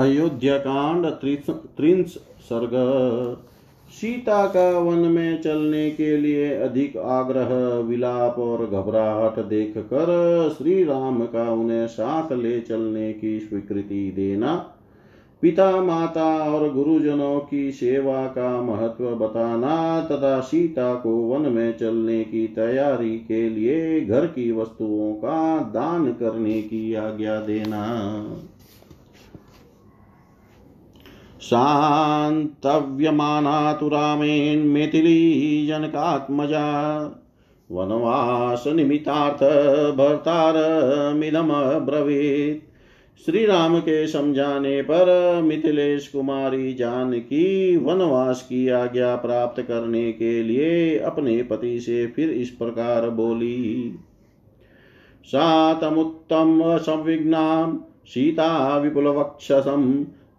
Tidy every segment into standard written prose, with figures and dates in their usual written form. अयोध्याकांड 30 सर्ग। सीता का वन में चलने के लिए अधिक आग्रह, विलाप और घबराहट देखकर श्री राम का उन्हें साथ ले चलने की स्वीकृति देना, पिता माता और गुरुजनों की सेवा का महत्व बताना तथा सीता को वन में चलने की तैयारी के लिए घर की वस्तुओं का दान करने की आज्ञा देना। शांतव्यमाना तु रामेण मैथिली जनकात्मजा वनवास निमित्तार्थ भर्तारमिदम ब्रवीत। श्री राम के समझाने पर मिथिलेश कुमारी जानकी वनवास की आज्ञा प्राप्त करने के लिए अपने पति से फिर इस प्रकार बोली। सातमुत्तम संविघ्नां सीता विपुलवक्षसं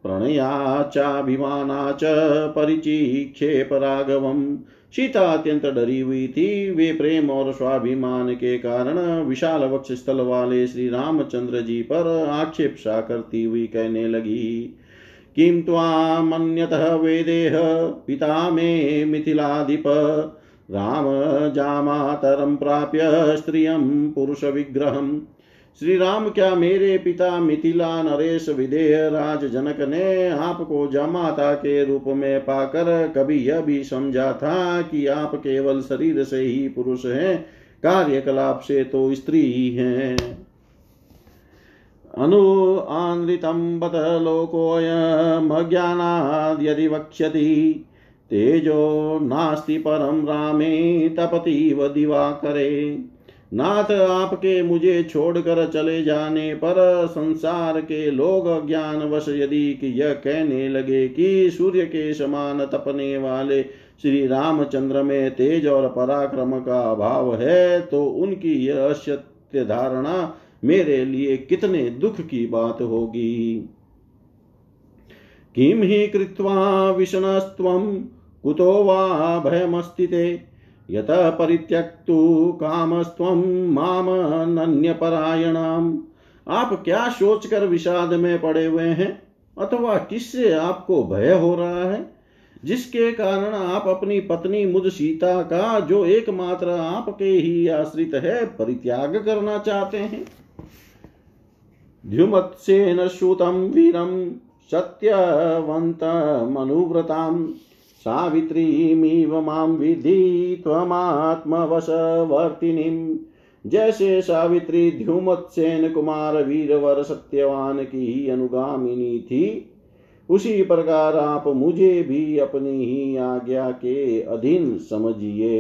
प्रणया चाभिमाना च परिचीक्षेप राघवम्। सीता अत्यंत डरी हुई थी। वे प्रेम और स्वाभिमान के कारण विशाल वक्ष स्थल वाले श्री रामचंद्र जी पर आक्षेप सा करती हुई कहने लगी। किम त्वां मन्यतः वेदेह पिता मे मिथिलाधिप राम जामातरं प्राप्य स्त्रियं पुरुष विग्रहम्। श्री राम, क्या मेरे पिता मिथिला नरेश विदेह राज जनक ने आपको जामाता के रूप में पाकर कभी यह भी समझा था कि आप केवल शरीर से ही पुरुष हैं, कार्यकलाप से तो स्त्री ही हैं। अनु आनृतं बत लोकोऽयमज्ञानाद् यदि वक्ष्यति तेजो नास्ति परं रामे तपतीव दिवाकरे। नाथ, आपके मुझे छोड़कर चले जाने पर संसार के लोग अज्ञानवश यदि कि यह कहने लगे कि सूर्य के समान तपने वाले श्री रामचंद्र में तेज और पराक्रम का अभाव है, तो उनकी यह असत्य धारणा मेरे लिए कितने दुख की बात होगी। किम हि कृत्वा विष्णस्त्वं कुतो वा भयमस्तिते यतः परित्यक्तु कामस्त्वं माम नन्यपरायणाम्। आप क्या सोचकर विषाद में पड़े हुए हैं अथवा किससे आपको भय हो रहा है जिसके कारण आप अपनी पत्नी मुझ सीता का, जो एकमात्र आपके ही आश्रित है, परित्याग करना चाहते हैं। द्युमत्सेन श्रुतं वीरं सत्यवन्तमनुव्रताम् सावित्रीमीव मां विधि त्वमात्मवशवर्तिनीम्। जैसे सावित्री ध्युमत्सेन कुमार वीरवर सत्यवान की अनुगामिनी थी, उसी प्रकार आप मुझे भी अपनी ही आज्ञा के अधीन समझिए।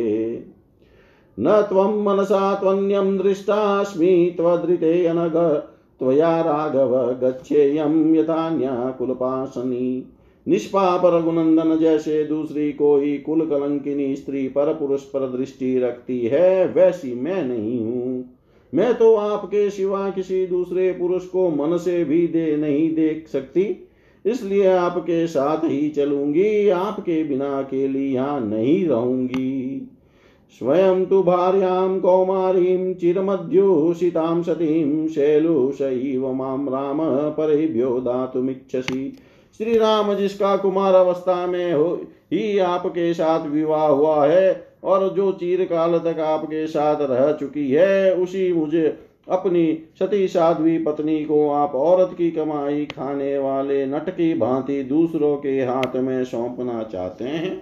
न त्वं मनसा त्वन्यं दृष्टास्मि त्वदृते अनघ त्वया राघव गच्छेयं यथान्या कुलपासनी। निष्पाप रघुनंदन, जैसे दूसरी कोई कुल कलंकिनी स्त्री पर पुरुष पर दृष्टि रखती है, वैसी मैं नहीं हूँ। मैं तो आपके सिवा किसी दूसरे पुरुष को मन से भी नहीं देख सकती, इसलिए आपके साथ ही चलूंगी, आपके बिना अकेली यहाँ नहीं रहूंगी। स्वयं तु भार्यां कौमारीं चिरमध्युषितां सतीं शैलूषैव मां राम परेभ्यो दातुमिच्छसि। श्री राम, जिसका कुमार अवस्था में हो ही आपके साथ विवाह हुआ है और जो चिरकाल तक आपके साथ रह चुकी है, उसी मुझे अपनी सती साध्वी पत्नी को आप औरत की कमाई खाने वाले नट की भांति दूसरों के हाथ में सौंपना चाहते हैं।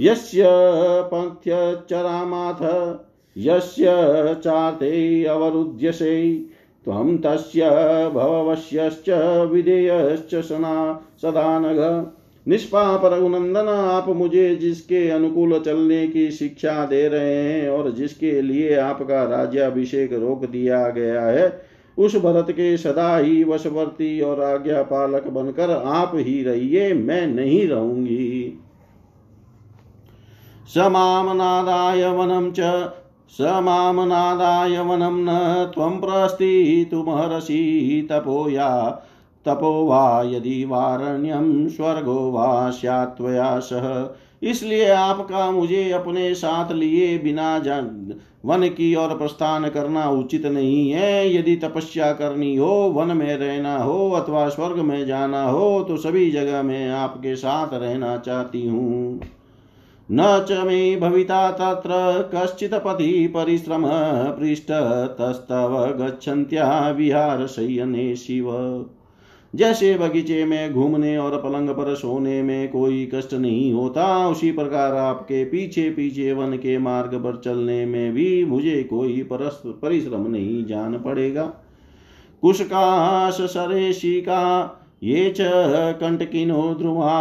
यस्य पंथ्य चरामाथ यस्य चाते अवरुध्यसे त्वं तस्य भववश्यश्च विधेयश्च सदा नघ। निष्पाप रघुनंदन, आप मुझे जिसके अनुकूल चलने की शिक्षा दे रहे हैं और जिसके लिए आपका राज्याभिषेक रोक दिया गया है, उस भरत के सदा ही वशवर्ती और आज्ञा पालक बनकर आप ही रहिए, मैं नहीं रहूंगी। समामनादाय वनम च समामनादाय वनं न त्वं प्रस्थितुमर्हसि तपोया तपो वा यदि वारण्यम स्वर्गो वा स्यात् त्वया सह। इसलिए आपका मुझे अपने साथ लिए बिना वन की ओर प्रस्थान करना उचित नहीं है। यदि तपस्या करनी हो, वन में रहना हो अथवा स्वर्ग में जाना हो तो सभी जगह मैं आपके साथ रहना चाहती हूँ। न च मे भविता तत्र कश्चित् पथि परिश्रम पृष्ठतस्तव गच्छन्त्या विहारशयने शिव। जैसे बगीचे में घूमने और पलंग पर सोने में कोई कष्ट नहीं होता, उसी प्रकार आपके पीछे पीछे वन के मार्ग पर चलने में भी मुझे कोई परिश्रम नहीं जान पड़ेगा। कुशका सरेशिका ये च कंटकिनो ध्रुवा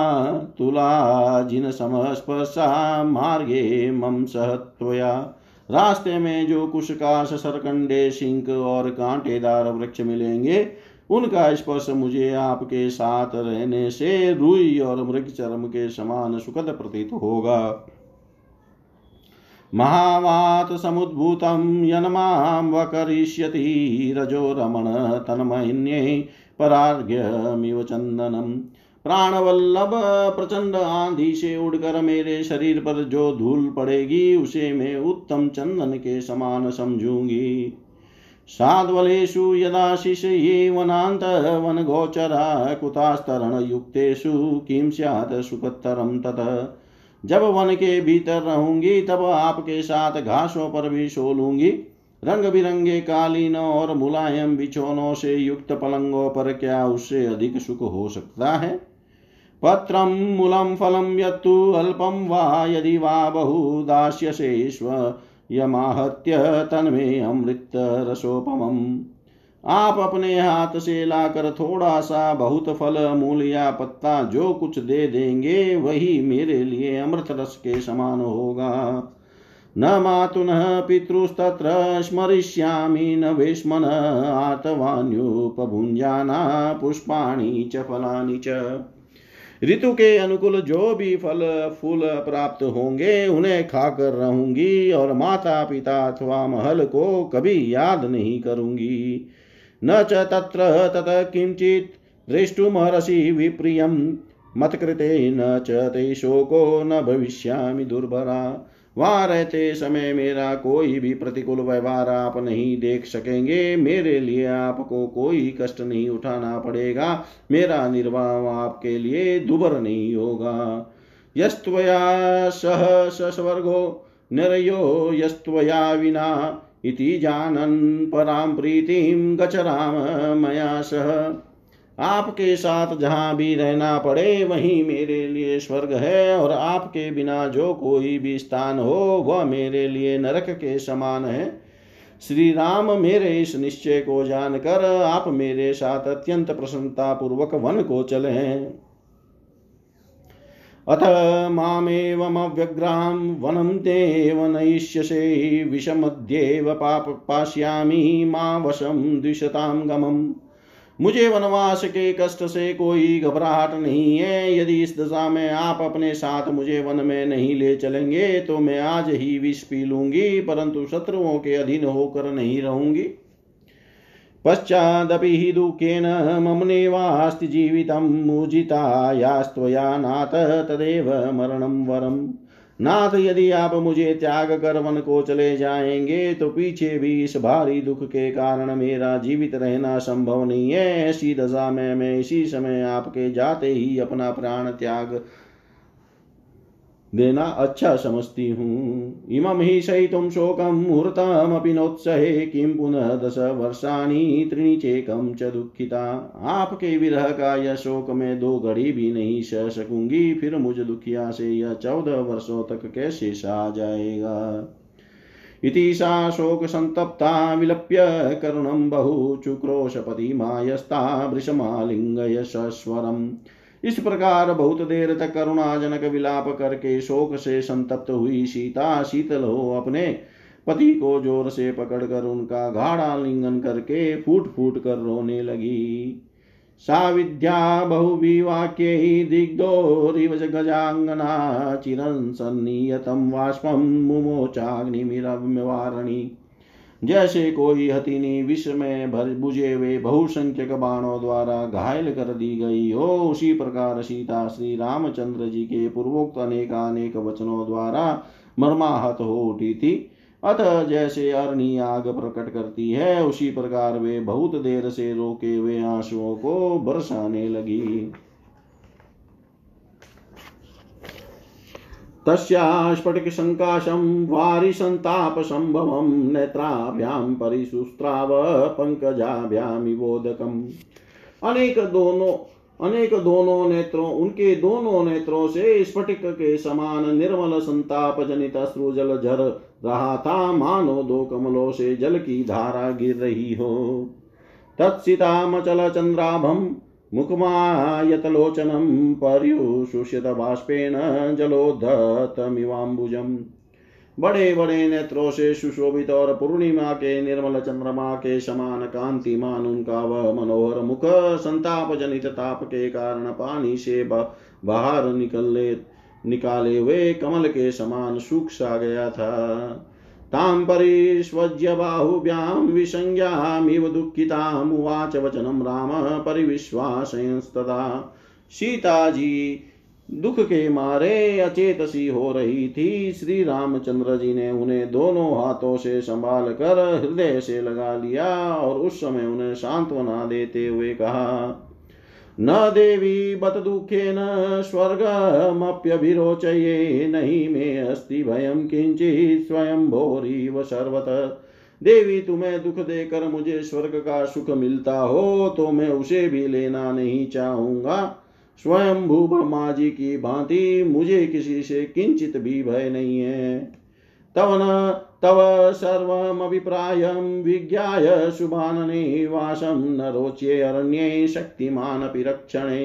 तुला जिन समस्पर्शा मार्गे मम सहत्वया। रास्ते में जो कुशका सरकंडे सिंक और कांटेदार वृक्ष मिलेंगे उनका स्पर्श मुझे आपके साथ रहने से रूई और मृग चर्म के समान सुखद प्रतीत होगा। महावात समुद्भूतं यन्मां वकरिष्यति रजो रमण तन्महिन्ये परार्घ्यमिव चंदनम्। प्राणवल्लभ, प्रचंड आंधी से उड़कर मेरे शरीर पर जो धूल पड़ेगी उसे मैं उत्तम चंदन के समान समझूंगी। साद्वलेषु यदा शिशये वनान्तः वनगोचरा कुतास्तरणयुक्तेषु किं स्यात् सुखतरं ततः। जब वन के भीतर रहूंगी तब आपके साथ घासों पर भी सो लूंगी। रंग बिरंगे कालीनों और मुलायम बिछौनों से युक्त पलंगों पर क्या उससे अधिक सुख हो सकता है। पत्रं मूलं फलं यत्तु अल्पं वा यदि वा बहु दास्यसे यमाहत्य तन्मे अमृत रसोपमम। आप अपने हाथ से लाकर थोड़ा सा बहुत फल, मूल या पत्ता जो कुछ दे देंगे वही मेरे लिए अमृत रस के समान होगा। न मातुनः पितृस्तत्र स्मरिष्यामि न वेश्मन आर्तवान्युपभुञ्जाना पुष्पाणि च फलानि च। ऋतु के अनुकूल जो भी फल फूल प्राप्त होंगे उन्हें खाकर रहूंगी और माता पिता अथवा महल को कभी याद नहीं करूंगी। न च तत्र तत किंचित दृष्टुमहर्षि विप्रियम मत्कृते न च ते शोको न भविष्यामि दुर्भरा। वहाँ रहते समय मेरा कोई भी प्रतिकूल व्यवहार आप नहीं देख सकेंगे। मेरे लिए आपको कोई कष्ट नहीं उठाना पड़ेगा। मेरा निर्वाह आपके लिए दुबर नहीं होगा। यस्त्वया सह सस्वर्गो निरयो यस्त्वया विना इति जानन् परां प्रीतिं गच्छ राम मया सह। आपके साथ जहाँ भी रहना पड़े वहीं मेरे लिए स्वर्ग है, और आपके बिना जो कोई भी स्थान हो वह मेरे लिए नरक के समान है। श्री राम, मेरे इस निश्चय को जानकर आप मेरे साथ अत्यंत प्रसन्नता पूर्वक वन को चले। अथ मामेवम व्यग्राम वनम देव नयिष्यसे विषमद्येव पाप पाश्यामी मां वशम द्विषतां गमम। मुझे वनवास के कष्ट से कोई घबराहट नहीं है। यदि इस दशा में आप अपने साथ मुझे वन में नहीं ले चलेंगे तो मैं आज ही विष पी लूंगी, परंतु शत्रुओं के अधीन होकर नहीं रहूंगी। पश्चादपि हि दुःखेन मम नेवास्ति जीवितं मुजिता यास्त्वया नाथ तदेव मरणं वरम। नाथ, यदि आप मुझे त्याग कर वन को चले जाएंगे तो पीछे भी इस भारी दुख के कारण मेरा जीवित रहना संभव नहीं है। ऐसी दशा में मैं इसी समय आपके जाते ही अपना प्राण त्याग देना अच्छा समझती हूँ। इमं हि सहितुं शोकं मुहूर्तम् अपि नोत्सहे किं पुनः 10 वर्षाणि त्रीणि चेकं च दुःखिता। आपके विरह का यह शोक मैं 2 घड़ी भी नहीं सह सकूंगी, फिर मुझ दुखिया से यह 14 वर्षों तक कैसे सहा जाएगा। इति सा शोक संतप्ता विलप्य करुणं बहु चुक्रोशपति मायस्ता वृषमालिंगय सस्वरम्। इस प्रकार बहुत देर तक करुणाजनक विलाप करके शोक से संतप्त हुई सीता शीतल हो अपने पति को जोर से पकड़कर उनका गाढ़ा लिंगन करके फूट फूट कर रोने लगी। सा विद्या बहुविवाक्ये दिग्धोरिव गजांगना चिरं सन्नियतं वाष्पं मुमोचाग्निमिवारिणी। जैसे कोई हथिनी विष में बुझे हुए बहुसंख्यक बाणों द्वारा घायल कर दी गई हो, उसी प्रकार सीता श्री रामचंद्र जी के पूर्वोक्त अनेकानेक वचनों द्वारा मर्माहत हो उठी थी। अतः जैसे अरणी आग प्रकट करती है, उसी प्रकार वे बहुत देर से रोके हुए आंसुओं को बरसाने लगी। तस्याः स्फटिकसङ्काशं वारिसन्तापसम्भवं नेत्राभ्यां परिसुस्त्राव पङ्कजाभ्यामिवोदकम्। अनेक दोनों नेत्रों उनके दोनों नेत्रों से स्फटिक के समान निर्मल संताप जनित अश्रु जल झर रहा था, मानो दो कमलों से जल की धारा गिर रही हो। तत्सितामचल चंद्राभम मुखमायतलोचनम पर्युषुषित बाष्पेण जलोद्धतमिवाम्बुजम्। बड़े बड़े नेत्रों से सुशोभित और पूर्णिमा के निर्मल चंद्रमा के समान कांतिमान उनका वह मनोहर मुख संताप जनित ताप के कारण पानी से बाहर निकाले हुए कमल के समान सूख सा गया था। तां परिष्वज्य बाहुभ्यां विसंज्ञामिव दुःखितां उवाच वचनं राम परिविश्वासयंस्तदा। सीता जी दुख के मारे अचेतसी हो रही थी। श्री रामचंद्र जी ने उन्हें दोनों हाथों से संभाल कर हृदय से लगा लिया और उस समय उन्हें सांत्वना देते हुए कहा, न देवी बत दुखेन स्वर्गमप्यभिरोचये नहि मे अस्ति भयं किंचित् स्वयं भोरिव सर्वतः। देवी तुम्हें दुख देकर मुझे स्वर्ग का सुख मिलता हो तो मैं उसे भी लेना नहीं चाहूँगा। स्वयं भू ब्रह्मा जी की भांति मुझे किसी से किंचित भी भय नहीं है। तव न तव सर्वमभिप्रायं विज्ञाय शुभानने वासं न रोच्ये अरण्ये शक्तिमानपि रक्षणे।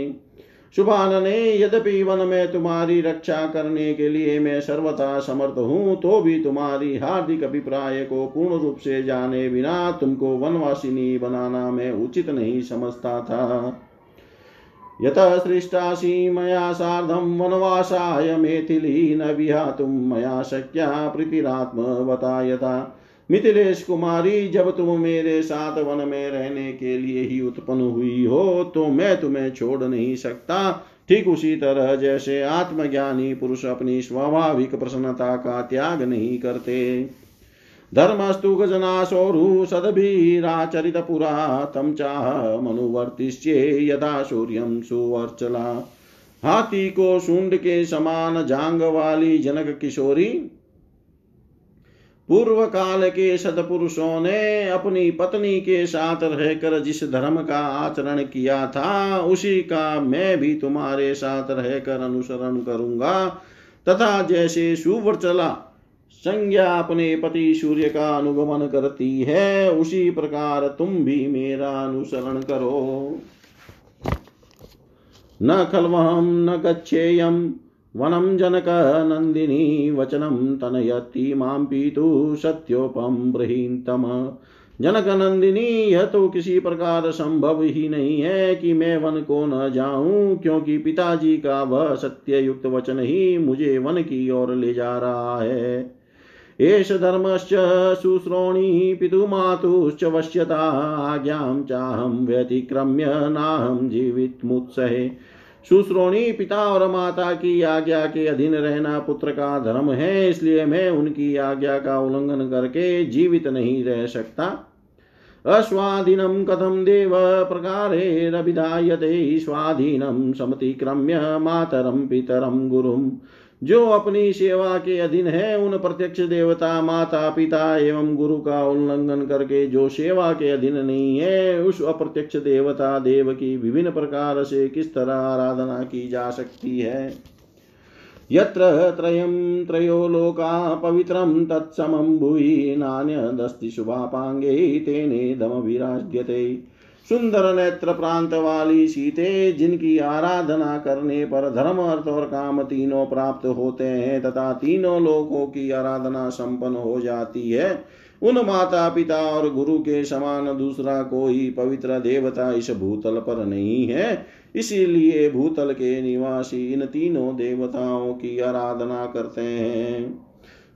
शुभानने, यद्यपि वन में तुम्हारी रक्षा करने के लिए मैं सर्वथा समर्थ हूँ, तो भी तुम्हारी हार्दिक अभिप्राय को पूर्ण रूप से जाने बिना तुमको वनवासिनी बनाना मैं उचित नहीं समझता था। यतः सृष्टासि मया सार्धं वनवासाय मेथिली न विहातुं मया शक्या प्रीतिरात्मवता यथा। मिथिलेश कुमारी, जब तुम मेरे साथ वन में रहने के लिए ही उत्पन्न हुई हो तो मैं तुम्हें छोड़ नहीं सकता। ठीक उसी तरह जैसे आत्मज्ञानी पुरुष अपनी स्वाभाविक प्रसन्नता का त्याग नहीं करते। धर्मस्तु गजनासोरु सदभिराचरित पुरा तम चाह मनुवर्तिष्ये यदा सूर्यं सुवर्चला। हाथी को सूंड के समान जांग वाली जनक किशोरी पूर्व काल के सदपुरुषों ने अपनी पत्नी के साथ रहकर जिस धर्म का आचरण किया था, उसी का मैं भी तुम्हारे साथ रहकर अनुसरण करूंगा। तथा जैसे सुवर्चला संज्ञा अपने पति सूर्य का अनुगमन करती है, उसी प्रकार तुम भी मेरा अनुसरण करो। न खल्वहं न गच्छेयं वनं जनक नंदिनी वचनं तनयति मां पीतु सत्योपम ब्रहीतम। जनक नंदिनी, यह तो किसी प्रकार संभव ही नहीं है कि मैं वन को न जाऊं, क्योंकि पिताजी का वह सत्ययुक्त वचन ही मुझे वन की ओर ले जा रहा है। एष धर्मश्च शुश्रोणी पितुमातुश्च वश्यता आज्ञां चाहं व्यतिक्रम्य नाहं जीवितमुत्सहे। शुश्रोणी, पिता और माता की आज्ञा के अधीन रहना पुत्र का धर्म है, इसलिए मैं उनकी आज्ञा का उल्लंघन करके जीवित नहीं रह सकता। अस्वाधीनं कथं देव प्रकारे रविधायते स्वाधीनं समतिक्रम्य मातरं पितरं गुरुं। जो अपनी सेवा के अधीन है, उन प्रत्यक्ष देवता माता पिता एवं गुरु का उल्लंघन करके जो सेवा के अधीन नहीं है, उस अप्रत्यक्ष देवता देव की विभिन्न प्रकार से किस तरह आराधना की जा सकती है। यत्र त्रयं त्रयो लोका पवित्रं तत्समं भुवि नान्यदस्ति शुभापांगे तेनेदम विराज्यते। सुंदर नेत्र प्रांत वाली सीते, जिनकी आराधना करने पर धर्म अर्थ और काम तीनों प्राप्त होते हैं तथा तीनों लोकों की आराधना संपन्न हो जाती है, उन माता पिता और गुरु के समान दूसरा कोई पवित्र देवता इस भूतल पर नहीं है। इसीलिए भूतल के निवासी इन तीनों देवताओं की आराधना करते हैं।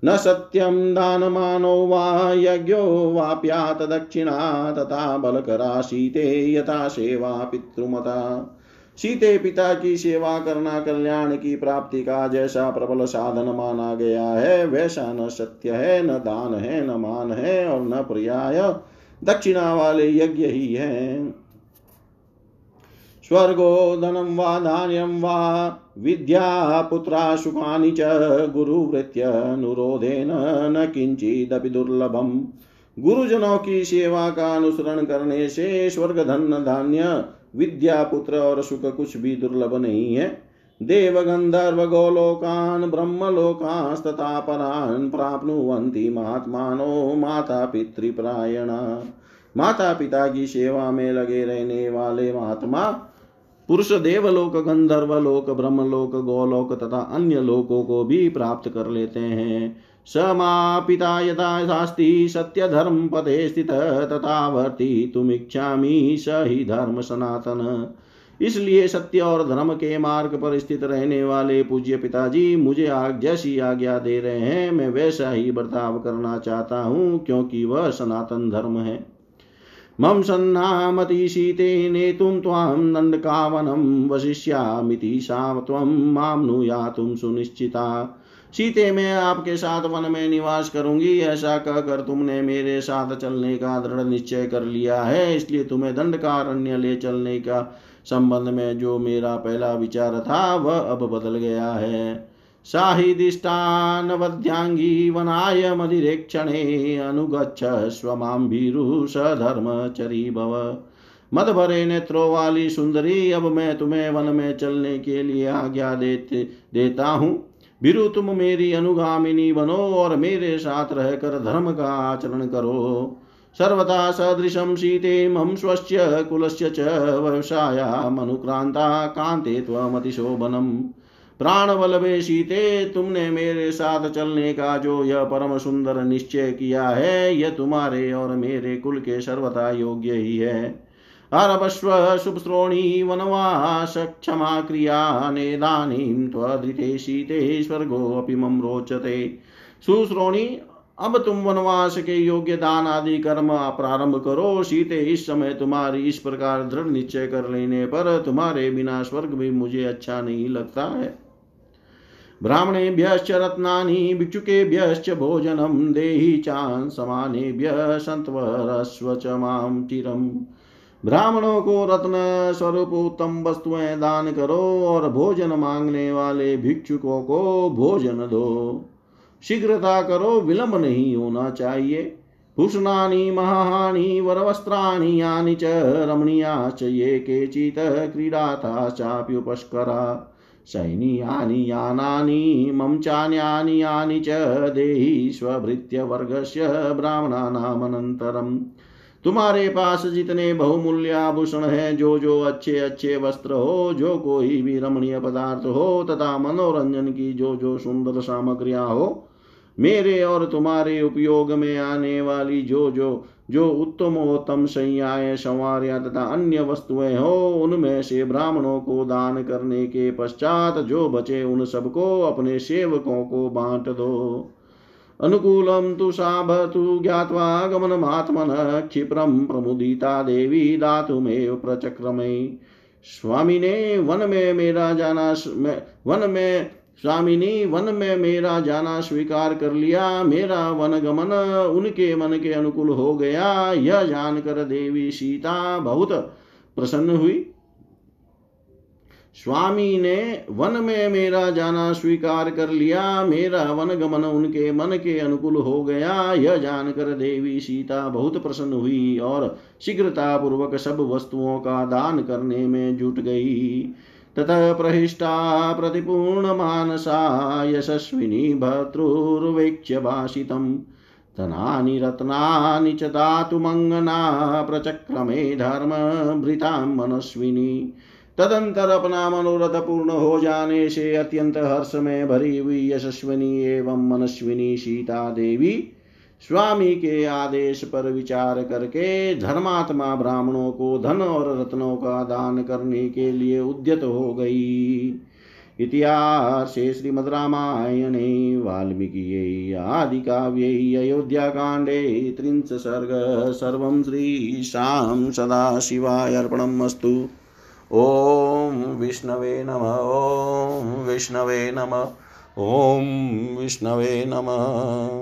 न सत्यम दानमानो वा यज्ञो वाप्यात दक्षिणा तथा बलकरा सीते यथा सेवा पितृमता। सीते पिता की सेवा करना कल्याण की प्राप्ति का जैसा प्रबल साधन माना गया है वैसा न सत्य है, न दान है, न मान है और न पर्याय। दक्षिणा वाले यज्ञ ही है। स्वर्गो धनम वा धान्यम वा विद्या पुत्रा सुखानि च गुरुवृत्य अनुरोधेन न किंचिदपि दुर्लभम। गुरुजनों की सेवा का अनुसरण करने से स्वर्ग धन धान्य विद्या पुत्र और सुख कुछ भी दुर्लभ नहीं है। देव गंधर्व गोलोकान ब्रह्मलोकान तथा परान प्राप्नुवन्ति महात्मानो माता पितृपरायणा। माता पिता की सेवा में लगे रहने वाले महात्मा पुरुष देवलोक गंधर्वलोक ब्रह्मलोक गोलोक तथा अन्य लोकों को भी प्राप्त कर लेते हैं। समापिता यथा शास्ति सत्य धर्म पथे स्थित तथा वर्ति तुम इच्छामि स ही धर्म सनातन। इसलिए सत्य और धर्म के मार्ग पर स्थित रहने वाले पूज्य पिताजी मुझे जैसी आज्ञा दे रहे हैं मैं वैसा ही बर्ताव करना चाहता हूँ, क्योंकि वह सनातन धर्म है। मम सन्नामति सीते नेतुं त्वां दण्डकावनं वसिष्यामिति सा त्वं मां नुयातुं सुनिश्चिता। सीते मैं आपके साथ वन में निवास करूंगी ऐसा कहकर तुमने मेरे साथ चलने का दृढ़ निश्चय कर लिया है, इसलिए तुम्हें दंडकारण्य ले चलने का संबंध में जो मेरा पहला विचार था वह अब बदल गया है। साहिदिष्टान वध्यांगी वनाय मदिरेक्षणे अनुगच्छ स्वमां भीरु सधर्मचरी भव। मद भरे नेत्रों वाली सुंदरी अब मैं तुम्हें वन में चलने के लिए आज्ञा देता हूँ। भीरु तुम मेरी अनुगामिनी बनो और मेरे साथ रहकर धर्म का आचरण करो। सर्वथा सदृशं सीते मम स्वस्य कुलस्य च व्यवसाया मनुक्रांता कांते त्वमतिशोभनम्। प्राणवल्लभे सीते तुमने मेरे साथ चलने का जो यह परम सुंदर निश्चय किया है यह तुम्हारे और मेरे कुल के सर्वथा योग्य ही है। अरभस्व शुभश्रोणी वनवास क्षमा क्रिया नेदानीं त्वदृते सीते स्वर्गोऽपि मम रोचते। सुश्रोणी अब तुम वनवास के योग्य दान आदि कर्म प्रारंभ करो। सीते इस समय तुम्हारी इस प्रकार दृढ़ निश्चय कर लेने पर तुम्हारे बिना स्वर्ग भी मुझे अच्छा नहीं लगता है। ब्राह्मणेभ्यश्च रत्नानि भिक्षुकेभ्यश्च भोजनं देहि चां समानेभ्यः संतवरस्व च मां चिरम्। ब्राह्मणों को रत्न स्वरूप उत्तम वस्तुएं दान करो और भोजन मांगने वाले भिक्षुकों को भोजन दो। शीघ्रता करो, विलंब नहीं होना चाहिए। भूषणानि महाहानि वरवस्त्राणि यानि च रमणीयाश्च ये केचित् क्रीडाता चाप्युपस्करा सैनीयानि यानानि मम चान्यानि यानि च देहि स्वभृत्य वर्गस्य ब्राह्मणानामनन्तरम्। तुम्हारे पास जितने बहुमूल्य आभूषण हैं, जो जो अच्छे अच्छे वस्त्र हो, जो कोई भी रमणीय पदार्थ हो तथा मनोरंजन की जो जो सुंदर सामग्रियां हो, मेरे और तुम्हारे उपयोग में आने वाली जो जो जो उत्तमोत्तम शय्याएं संवारियां तथा अन्य वस्तुएं हो, उनमें से ब्राह्मणों को दान करने के पश्चात जो बचे उन सबको अपने सेवकों को बांट दो। अनुकूलं तु साभतु ज्ञात्वा गमनमात्मनः क्षिप्रं प्रमुदिता देवी दातुमेव प्रचक्रमे। स्वामिनी वन में मेरा जाना स्वीकार कर लिया। मेरा वनगमन उनके मन के अनुकूल हो गया। यह जानकर देवी सीता बहुत प्रसन्न हुई। स्वामी ने वन में मेरा जाना स्वीकार कर लिया। मेरा वनगमन उनके मन के अनुकूल हो गया। यह जानकर देवी सीता बहुत प्रसन्न हुई और शीघ्रता पूर्वक सब वस्तुओं का दान करने में जुट गई। ततः प्रहिष्टा प्रतिपूर्ण मानसा यशस्विनी भर्तुर्वेक्ष्य भाषितम् धनानि रत्नानि च दातु मंगना प्रचक्रमे धर्म भृतां मनस्विनी। तदंतर अपना मनोरथ पूर्ण हो जाने से अत्यंत हर्ष में भरी हुई यशस्विनी एवं मनस्विनी सीता देवी स्वामी के आदेश पर विचार करके धर्मात्मा ब्राह्मणों को धन और रत्नों का दान करने के लिए उद्यत हो गई। इतिहासे श्रीमद्रामायणे वाल्मीकिये आदिकाव्ये अयोध्याकाण्डे 30 सर्ग सर्वं श्रीशां सदाशिवाय अर्पणमस्तु। ओम विष्णवे नमः। ओम विष्णवे नमः। ओम विष्णवे नमः।